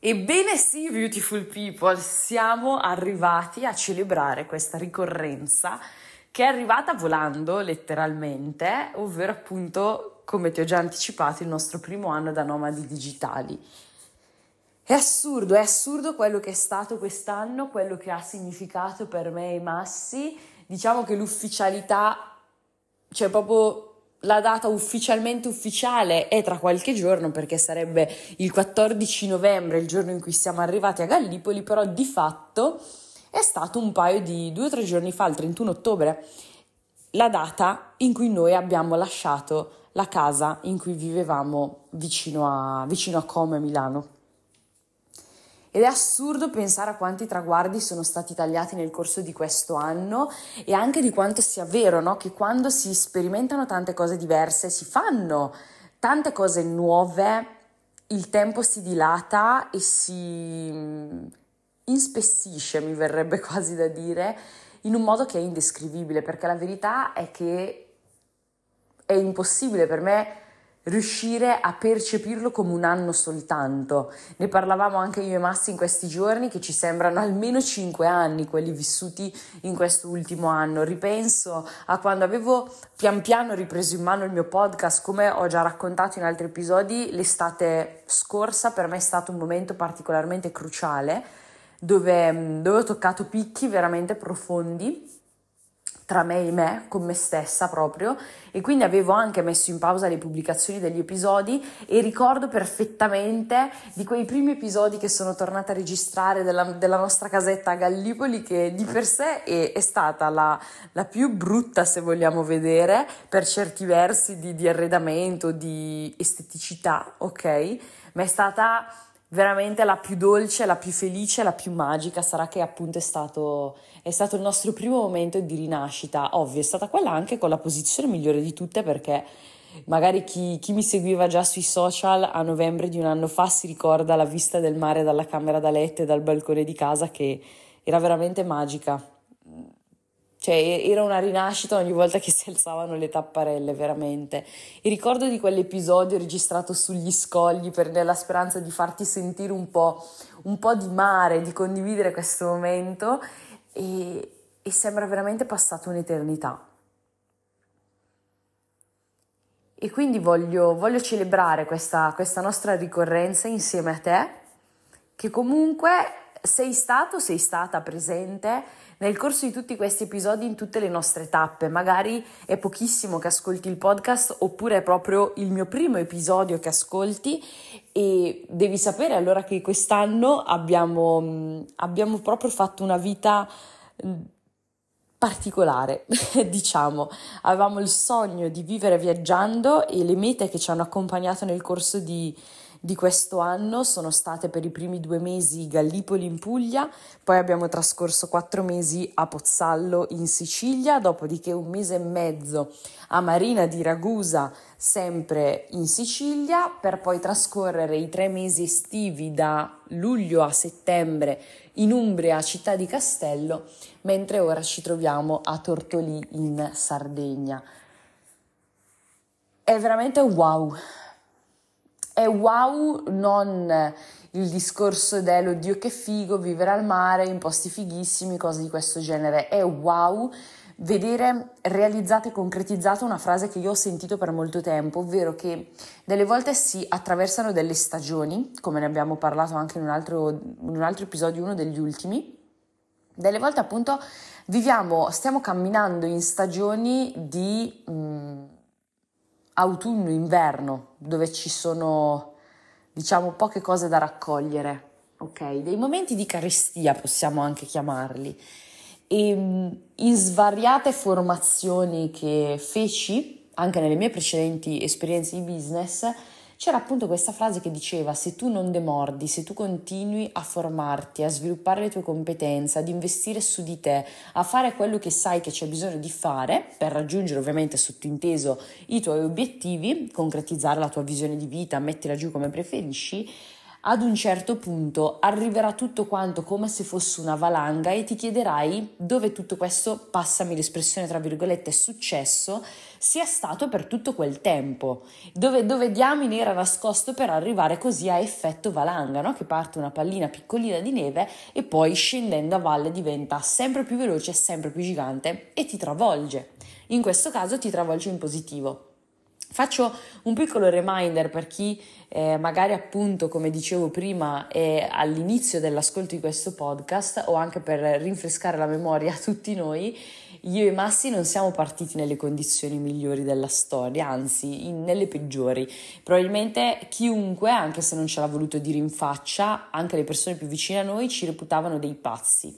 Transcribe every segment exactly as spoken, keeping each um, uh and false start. Ebbene sì, beautiful people, siamo arrivati a celebrare questa ricorrenza che è arrivata volando letteralmente, ovvero appunto, come ti ho già anticipato, il nostro primo anno da nomadi digitali. È assurdo, è assurdo quello che è stato quest'anno, quello che ha significato per me e Massi. Diciamo che l'ufficialità, cioè proprio la data ufficialmente ufficiale è tra qualche giorno, perché sarebbe il quattordici novembre, il giorno in cui siamo arrivati a Gallipoli, però di fatto è stato un paio di due o tre giorni fa, il trentuno ottobre, la data in cui noi abbiamo lasciato la casa in cui vivevamo vicino a, vicino a Como, a Milano. Ed è assurdo pensare a quanti traguardi sono stati tagliati nel corso di questo anno e anche di quanto sia vero, no? Che quando si sperimentano tante cose diverse, si fanno tante cose nuove, il tempo si dilata e si inspessisce, mi verrebbe quasi da dire, in un modo che è indescrivibile, perché la verità è che è impossibile per me riuscire a percepirlo come un anno soltanto. Ne parlavamo anche io e Massi in questi giorni, che ci sembrano almeno cinque anni quelli vissuti in questo ultimo anno. Ripenso a quando avevo pian piano ripreso in mano il mio podcast, come ho già raccontato in altri episodi. L'estate scorsa per me è stato un momento particolarmente cruciale, dove, dove ho toccato picchi veramente profondi tra me e me, con me stessa proprio, e quindi avevo anche messo in pausa le pubblicazioni degli episodi e ricordo perfettamente di quei primi episodi che sono tornata a registrare della, della nostra casetta a Gallipoli, che di per sé è, è stata la, la più brutta, se vogliamo vedere, per certi versi di, di arredamento, di esteticità, ok? Ma è stata veramente la più dolce, la più felice, la più magica. Sarà che appunto è stato, è stato il nostro primo momento di rinascita. Ovvio, è stata quella anche con la posizione migliore di tutte, perché magari chi, chi mi seguiva già sui social a novembre di un anno fa si ricorda la vista del mare dalla camera da letto e dal balcone di casa, che era veramente magica. Cioè era una rinascita ogni volta che si alzavano le tapparelle, veramente. E ricordo di quell'episodio registrato sugli scogli, per, nella speranza di farti sentire un po', un po' di mare, di condividere questo momento, e, e sembra veramente passata un'eternità. E quindi voglio, voglio celebrare questa, questa nostra ricorrenza insieme a te, che comunque sei stato, sei stata presente nel corso di tutti questi episodi, in tutte le nostre tappe. Magari è pochissimo che ascolti il podcast, oppure è proprio il mio primo episodio che ascolti, e devi sapere allora che quest'anno abbiamo, abbiamo proprio fatto una vita particolare, diciamo. Avevamo il sogno di vivere viaggiando, e le mete che ci hanno accompagnato nel corso di di questo anno sono state per i primi due mesi Gallipoli in Puglia, poi abbiamo trascorso quattro mesi a Pozzallo in Sicilia, dopodiché un mese e mezzo a Marina di Ragusa, sempre in Sicilia, per poi trascorrere i tre mesi estivi da luglio a settembre in Umbria, a Città di Castello, mentre ora ci troviamo a Tortolì in Sardegna. È veramente wow! È wow, non il discorso dell'oddio che figo, vivere al mare, in posti fighissimi, cose di questo genere. È wow vedere realizzata e concretizzata una frase che io ho sentito per molto tempo, ovvero che delle volte si attraversano delle stagioni, come ne abbiamo parlato anche in un altro, in un altro episodio, uno degli ultimi. Delle volte appunto viviamo, stiamo camminando in stagioni di Mh, autunno, inverno, dove ci sono, diciamo, poche cose da raccogliere, ok? Dei momenti di carestia, possiamo anche chiamarli. E in svariate formazioni che feci, anche nelle mie precedenti esperienze di business, c'era appunto questa frase che diceva: se tu non demordi, se tu continui a formarti, a sviluppare le tue competenze, ad investire su di te, a fare quello che sai che c'è bisogno di fare per raggiungere, ovviamente sottinteso, i tuoi obiettivi, concretizzare la tua visione di vita, mettila giù come preferisci, ad un certo punto arriverà tutto quanto come se fosse una valanga e ti chiederai dove tutto questo, passami l'espressione tra virgolette, successo sia stato per tutto quel tempo, dove, dove diamine era nascosto per arrivare così a effetto valanga, no? Che parte una pallina piccolina di neve e poi scendendo a valle diventa sempre più veloce, sempre più gigante e ti travolge. In questo caso ti travolge in positivo. Faccio un piccolo reminder per chi eh, magari appunto, come dicevo prima, è all'inizio dell'ascolto di questo podcast, o anche per rinfrescare la memoria a tutti noi. Io e Massi non siamo partiti nelle condizioni migliori della storia, anzi in, nelle peggiori. Probabilmente chiunque, anche se non ce l'ha voluto dire in faccia, anche le persone più vicine a noi ci reputavano dei pazzi,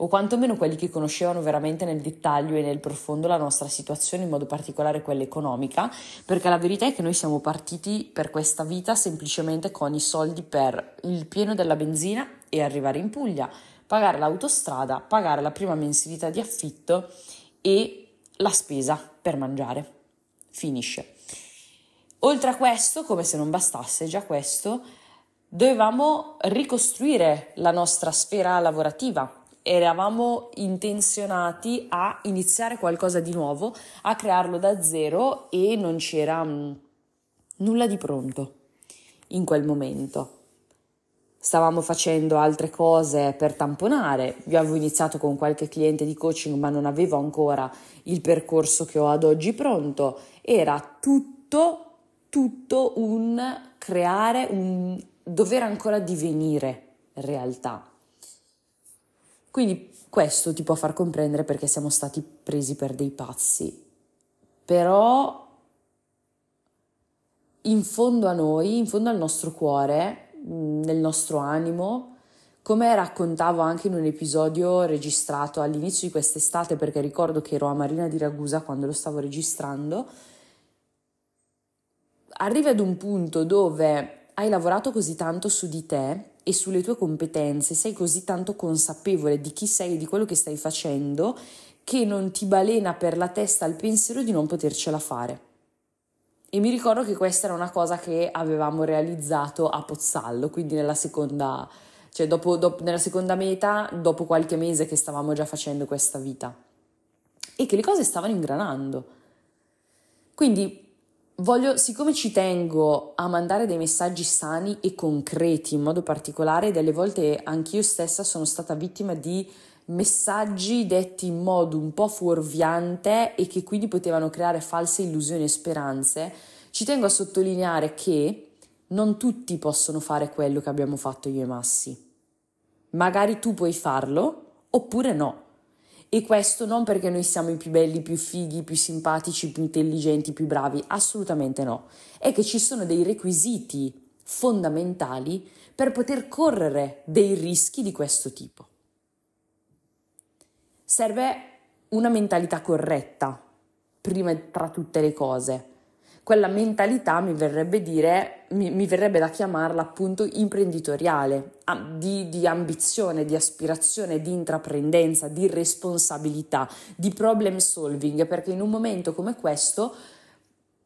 o quantomeno quelli che conoscevano veramente nel dettaglio e nel profondo la nostra situazione, in modo particolare quella economica, perché la verità è che noi siamo partiti per questa vita semplicemente con i soldi per il pieno della benzina e arrivare in Puglia, pagare l'autostrada, pagare la prima mensilità di affitto e la spesa per mangiare. Finisce. Oltre a questo, come se non bastasse già questo, dovevamo ricostruire la nostra sfera lavorativa. Eravamo intenzionati a iniziare qualcosa di nuovo, a crearlo da zero, e non c'era mh, nulla di pronto in quel momento. Stavamo facendo altre cose per tamponare. Io avevo iniziato con qualche cliente di coaching, ma non avevo ancora il percorso che ho ad oggi pronto. Era tutto, tutto un creare, un dover ancora divenire realtà. Quindi questo ti può far comprendere perché siamo stati presi per dei pazzi. Però in fondo a noi, in fondo al nostro cuore, nel nostro animo, come raccontavo anche in un episodio registrato all'inizio di quest'estate, perché ricordo che ero a Marina di Ragusa quando lo stavo registrando, arrivi ad un punto dove hai lavorato così tanto su di te e sulle tue competenze, sei così tanto consapevole di chi sei e di quello che stai facendo, che non ti balena per la testa il pensiero di non potercela fare. E mi ricordo che questa era una cosa che avevamo realizzato a Pozzallo, quindi nella seconda, cioè dopo, dopo, nella seconda meta, dopo qualche mese che stavamo già facendo questa vita, e che le cose stavano ingranando. Quindi voglio, siccome ci tengo a mandare dei messaggi sani e concreti, in modo particolare, delle volte anch'io stessa sono stata vittima di messaggi detti in modo un po' fuorviante e che quindi potevano creare false illusioni e speranze, ci tengo a sottolineare che non tutti possono fare quello che abbiamo fatto io e Massi. Magari tu puoi farlo, oppure no. E questo non perché noi siamo i più belli, più fighi, più simpatici, più intelligenti, più bravi, assolutamente no. È che ci sono dei requisiti fondamentali per poter correre dei rischi di questo tipo. Serve una mentalità corretta, prima tra tutte le cose. Quella mentalità mi verrebbe dire, mi, mi verrebbe da chiamarla appunto imprenditoriale, di, di ambizione, di aspirazione, di intraprendenza, di responsabilità, di problem solving, perché in un momento come questo,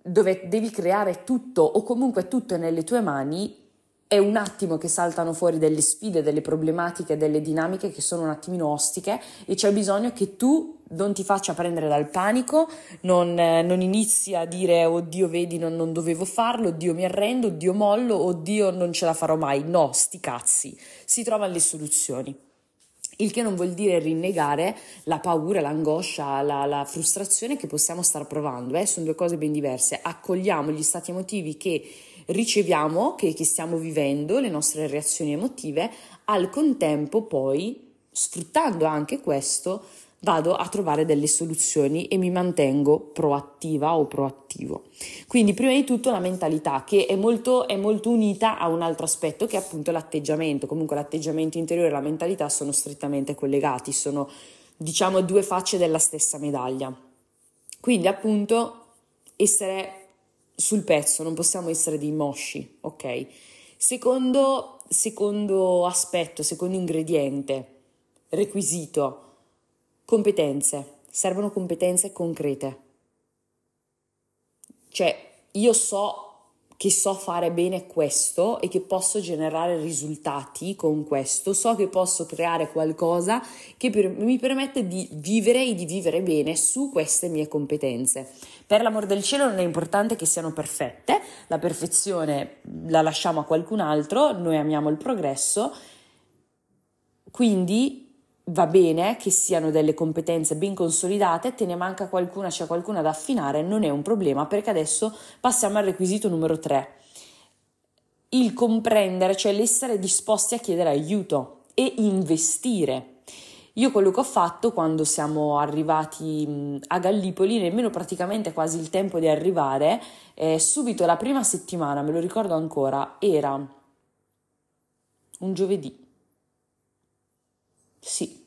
dove devi creare tutto o comunque tutto è nelle tue mani, è un attimo che saltano fuori delle sfide, delle problematiche, delle dinamiche che sono un attimino ostiche, e c'è bisogno che tu non ti faccia prendere dal panico, non, non inizi a dire oddio vedi non, non dovevo farlo, oddio mi arrendo, oddio mollo, oddio non ce la farò mai. No, sti cazzi, si trovano le soluzioni. Il che non vuol dire rinnegare la paura, l'angoscia, la, la frustrazione che possiamo star provando, eh? Sono due cose ben diverse. Accogliamo gli stati emotivi che riceviamo, che, che stiamo vivendo, le nostre reazioni emotive, al contempo poi, sfruttando anche questo, vado a trovare delle soluzioni e mi mantengo proattiva o proattivo. Quindi prima di tutto la mentalità, che è molto, è molto unita a un altro aspetto, che è appunto l'atteggiamento. Comunque l'atteggiamento interiore e la mentalità sono strettamente collegati, sono diciamo due facce della stessa medaglia. Quindi appunto essere sul pezzo, non possiamo essere dei mosci, ok? Secondo, secondo aspetto, secondo ingrediente, requisito, competenze. Servono competenze concrete. Cioè, io so che so fare bene questo e che posso generare risultati con questo, so che posso creare qualcosa che per, mi permette di vivere e di vivere bene su queste mie competenze. Per l'amor del cielo, non è importante che siano perfette, la perfezione la lasciamo a qualcun altro, noi amiamo il progresso, quindi va bene che siano delle competenze ben consolidate, te ne manca qualcuna, c'è qualcuna da affinare, non è un problema, perché adesso passiamo al requisito numero tre, il comprendere, cioè l'essere disposti a chiedere aiuto e investire. Io quello che ho fatto quando siamo arrivati a Gallipoli, nemmeno praticamente quasi il tempo di arrivare, eh, subito la prima settimana, me lo ricordo ancora, era un giovedì. Sì,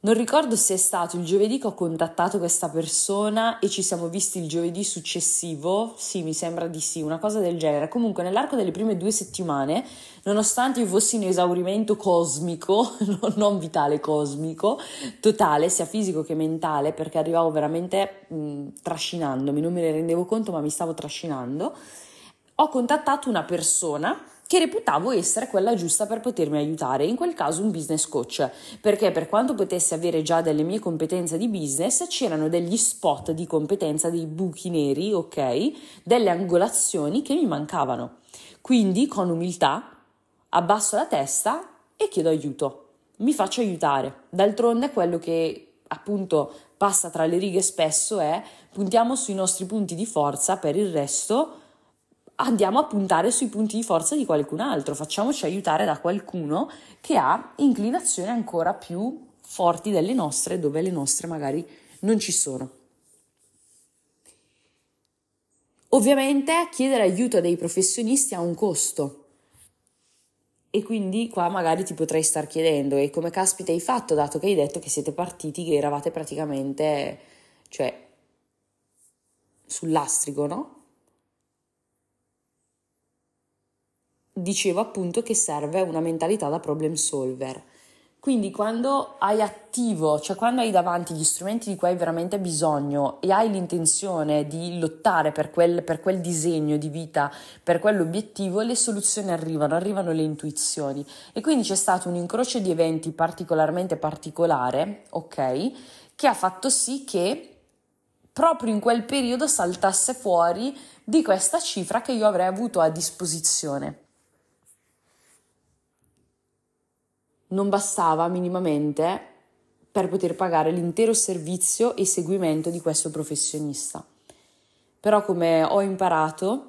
non ricordo se è stato il giovedì che ho contattato questa persona e ci siamo visti il giovedì successivo, sì, mi sembra di sì, una cosa del genere. Comunque nell'arco delle prime due settimane, nonostante io fossi in esaurimento cosmico, non vitale, cosmico, totale, sia fisico che mentale, perché arrivavo veramente mh, trascinandomi, non me ne rendevo conto ma mi stavo trascinando, ho contattato una persona che reputavo essere quella giusta per potermi aiutare, in quel caso un business coach, perché per quanto potessi avere già delle mie competenze di business, c'erano degli spot di competenza, dei buchi neri, ok, delle angolazioni che mi mancavano. Quindi con umiltà abbasso la testa e chiedo aiuto, mi faccio aiutare. D'altronde quello che appunto passa tra le righe spesso è: puntiamo sui nostri punti di forza, per il resto andiamo a puntare sui punti di forza di qualcun altro, facciamoci aiutare da qualcuno che ha inclinazioni ancora più forti delle nostre, dove le nostre magari non ci sono. Ovviamente chiedere aiuto a dei professionisti ha un costo. E quindi qua magari ti potrei star chiedendo: e come caspita hai fatto, dato che hai detto che siete partiti, che eravate praticamente, cioè, sul lastrico, no? Dicevo appunto che serve una mentalità da problem solver, quindi quando hai attivo, cioè quando hai davanti gli strumenti di cui hai veramente bisogno e hai l'intenzione di lottare per quel, per quel disegno di vita, per quell'obiettivo, le soluzioni arrivano, arrivano le intuizioni. E quindi c'è stato un incrocio di eventi particolarmente particolare, ok, che ha fatto sì che proprio in quel periodo saltasse fuori di questa cifra che io avrei avuto a disposizione. Non bastava minimamente per poter pagare l'intero servizio e seguimento di questo professionista. Però, come ho imparato,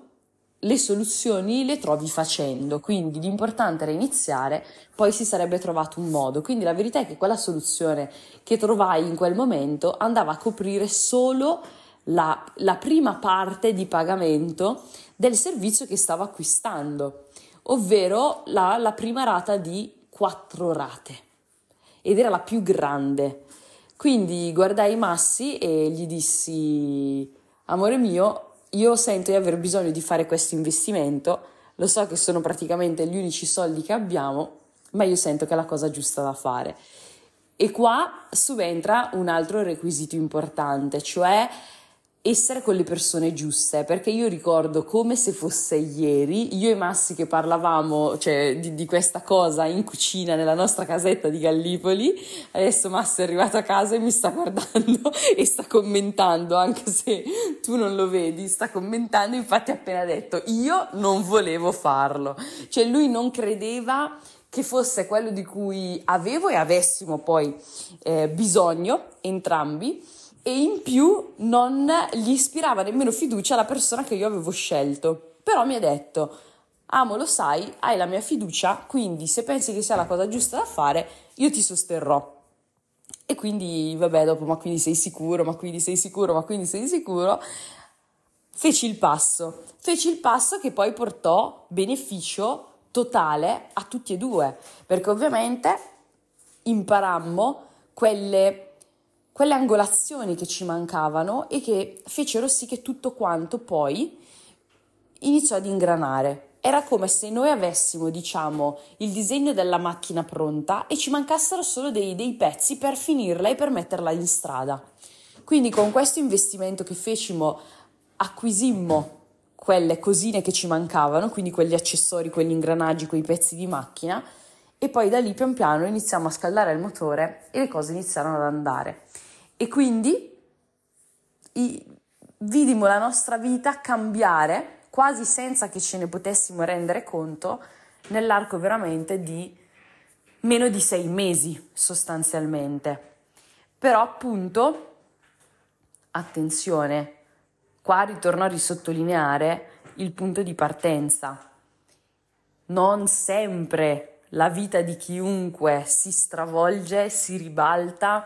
le soluzioni le trovi facendo, quindi l'importante era iniziare, poi si sarebbe trovato un modo. Quindi la verità è che quella soluzione che trovai in quel momento andava a coprire solo la, la prima parte di pagamento del servizio che stavo acquistando, ovvero la, la prima rata di quattro rate, ed era la più grande. Quindi guardai Massi e gli dissi: amore mio, io sento di aver bisogno di fare questo investimento, lo so che sono praticamente gli unici soldi che abbiamo, ma io sento che è la cosa giusta da fare. E qua subentra un altro requisito importante, cioè essere con le persone giuste, perché io ricordo come se fosse ieri io e Massi che parlavamo, cioè, di, di questa cosa in cucina nella nostra casetta di Gallipoli. Adesso Massi è arrivato a casa e mi sta guardando e sta commentando, anche se tu non lo vedi, sta commentando. Infatti ha appena detto: io non volevo farlo, cioè lui non credeva che fosse quello di cui avevo e avessimo poi eh, bisogno entrambi. E in più non gli ispirava nemmeno fiducia la persona che io avevo scelto. Però mi ha detto: amo, lo sai, hai la mia fiducia, quindi se pensi che sia la cosa giusta da fare, io ti sosterrò. E quindi, vabbè, dopo, ma quindi sei sicuro, ma quindi sei sicuro, ma quindi sei sicuro, feci il passo. Feci il passo che poi portò beneficio totale a tutti e due, perché ovviamente imparammo quelle... quelle angolazioni che ci mancavano e che fecero sì che tutto quanto poi iniziò ad ingranare. Era come se noi avessimo, diciamo, il disegno della macchina pronta e ci mancassero solo dei, dei pezzi per finirla e per metterla in strada. Quindi con questo investimento che fecimo acquisimmo quelle cosine che ci mancavano, quindi quegli accessori, quegli ingranaggi, quei pezzi di macchina, e poi da lì pian piano iniziamo a scaldare il motore e le cose iniziarono ad andare. E quindi i, vidimo la nostra vita cambiare quasi senza che ce ne potessimo rendere conto nell'arco veramente di meno di sei mesi sostanzialmente. Però appunto, attenzione, qua ritorno a risottolineare il punto di partenza. Non sempre la vita di chiunque si stravolge, si ribalta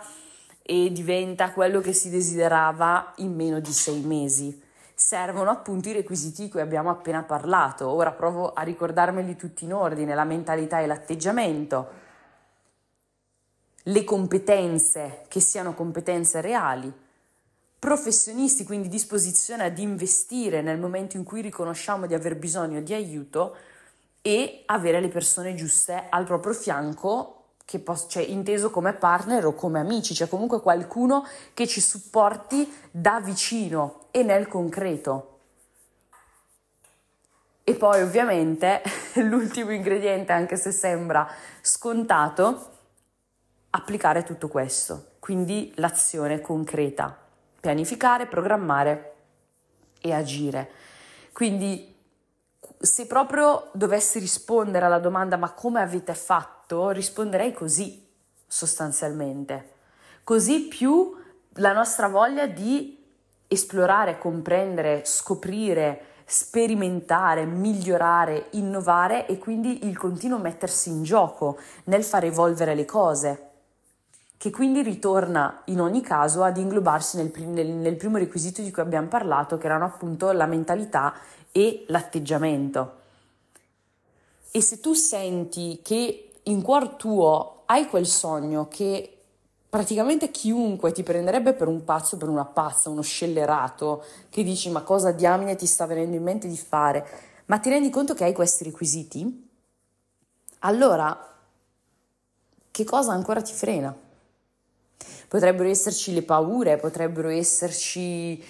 e diventa quello che si desiderava in meno di sei mesi. Servono appunto i requisiti di cui abbiamo appena parlato. Ora provo a ricordarmeli tutti in ordine: la mentalità e l'atteggiamento, le competenze, che siano competenze reali, professionisti, quindi disposizione ad investire nel momento in cui riconosciamo di aver bisogno di aiuto, e avere le persone giuste al proprio fianco, che posso, cioè, inteso come partner o come amici, cioè comunque qualcuno che ci supporti da vicino e nel concreto. E poi ovviamente l'ultimo ingrediente, anche se sembra scontato, applicare tutto questo, quindi l'azione concreta. Pianificare, programmare e agire. Quindi, se proprio dovessi rispondere alla domanda "ma come avete fatto?", risponderei così, sostanzialmente. Così più la nostra voglia di esplorare, comprendere, scoprire, sperimentare, migliorare, innovare, e quindi il continuo mettersi in gioco nel far evolvere le cose, che quindi ritorna in ogni caso ad inglobarsi nel, prim- nel, nel primo requisito di cui abbiamo parlato, che erano appunto la mentalità e l'atteggiamento. E se tu senti che in cuor tuo hai quel sogno che praticamente chiunque ti prenderebbe per un pazzo, per una pazza, uno scellerato, che dici "ma cosa diamine ti sta venendo in mente di fare?", ma ti rendi conto che hai questi requisiti, allora che cosa ancora ti frena? Potrebbero esserci le paure, potrebbero esserci,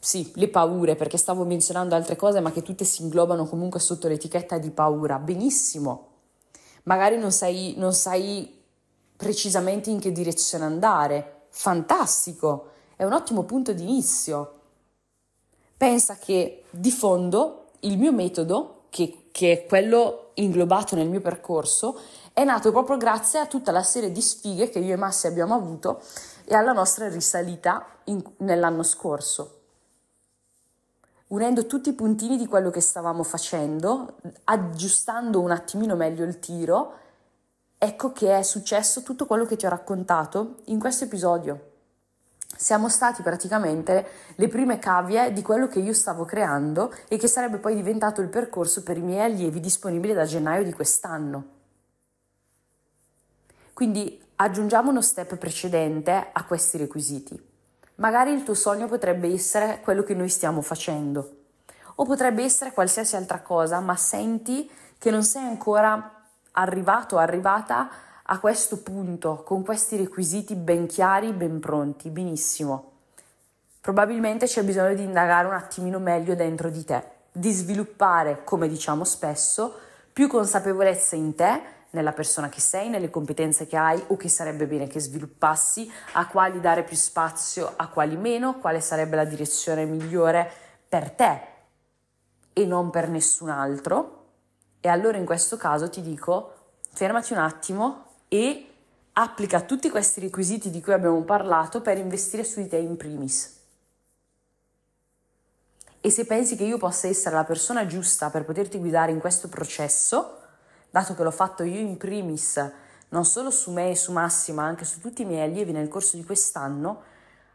sì, le paure, perché stavo menzionando altre cose, ma che tutte si inglobano comunque sotto l'etichetta di paura. Benissimo, magari non sai, non sai precisamente in che direzione andare, fantastico, è un ottimo punto di inizio. Pensa che di fondo il mio metodo, che, che è quello inglobato nel mio percorso, è nato proprio grazie a tutta la serie di sfighe che io e Massi abbiamo avuto e alla nostra risalita in, nell'anno scorso, unendo tutti i puntini di quello che stavamo facendo, aggiustando un attimino meglio il tiro. Ecco che è successo tutto quello che ti ho raccontato in questo episodio. Siamo stati praticamente le prime cavie di quello che io stavo creando e che sarebbe poi diventato il percorso per i miei allievi, disponibile da gennaio di quest'anno. Quindi aggiungiamo uno step precedente a questi requisiti. Magari il tuo sogno potrebbe essere quello che noi stiamo facendo, o potrebbe essere qualsiasi altra cosa, ma senti che non sei ancora arrivato o arrivata a questo punto, con questi requisiti ben chiari, ben pronti. Benissimo. Probabilmente c'è bisogno di indagare un attimino meglio dentro di te, di sviluppare, come diciamo spesso, più consapevolezza in te, nella persona che sei, nelle competenze che hai o che sarebbe bene che sviluppassi, a quali dare più spazio, a quali meno, quale sarebbe la direzione migliore per te e non per nessun altro. E allora in questo caso ti dico, fermati un attimo e applica tutti questi requisiti di cui abbiamo parlato per investire su di te in primis. E se pensi che io possa essere la persona giusta per poterti guidare in questo processo, dato che l'ho fatto io in primis, non solo su me e su Massi, ma anche su tutti i miei allievi nel corso di quest'anno,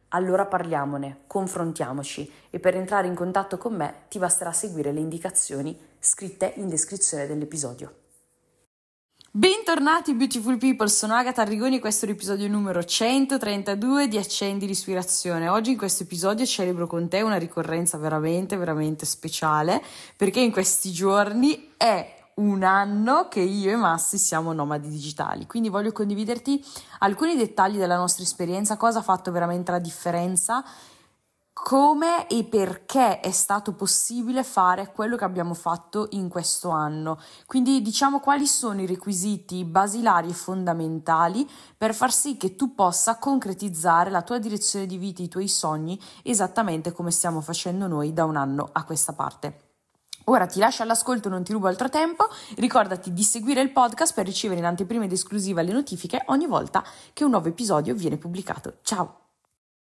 allora parliamone, confrontiamoci, e per entrare in contatto con me ti basterà seguire le indicazioni scritte in descrizione dell'episodio. Bentornati beautiful people, sono Agata Arrigoni e questo è l'episodio numero centotrentadue di Accendi l'ispirazione. Oggi in questo episodio celebro con te una ricorrenza veramente, veramente speciale, perché in questi giorni è un anno che io e Massi siamo nomadi digitali, quindi voglio condividerti alcuni dettagli della nostra esperienza, cosa ha fatto veramente la differenza, come e perché è stato possibile fare quello che abbiamo fatto in questo anno. Quindi diciamo quali sono i requisiti basilari e fondamentali per far sì che tu possa concretizzare la tua direzione di vita, i tuoi sogni, esattamente come stiamo facendo noi da un anno a questa parte. Ora ti lascio all'ascolto, non ti rubo altro tempo, ricordati di seguire il podcast per ricevere in anteprima ed esclusiva le notifiche ogni volta che un nuovo episodio viene pubblicato. Ciao!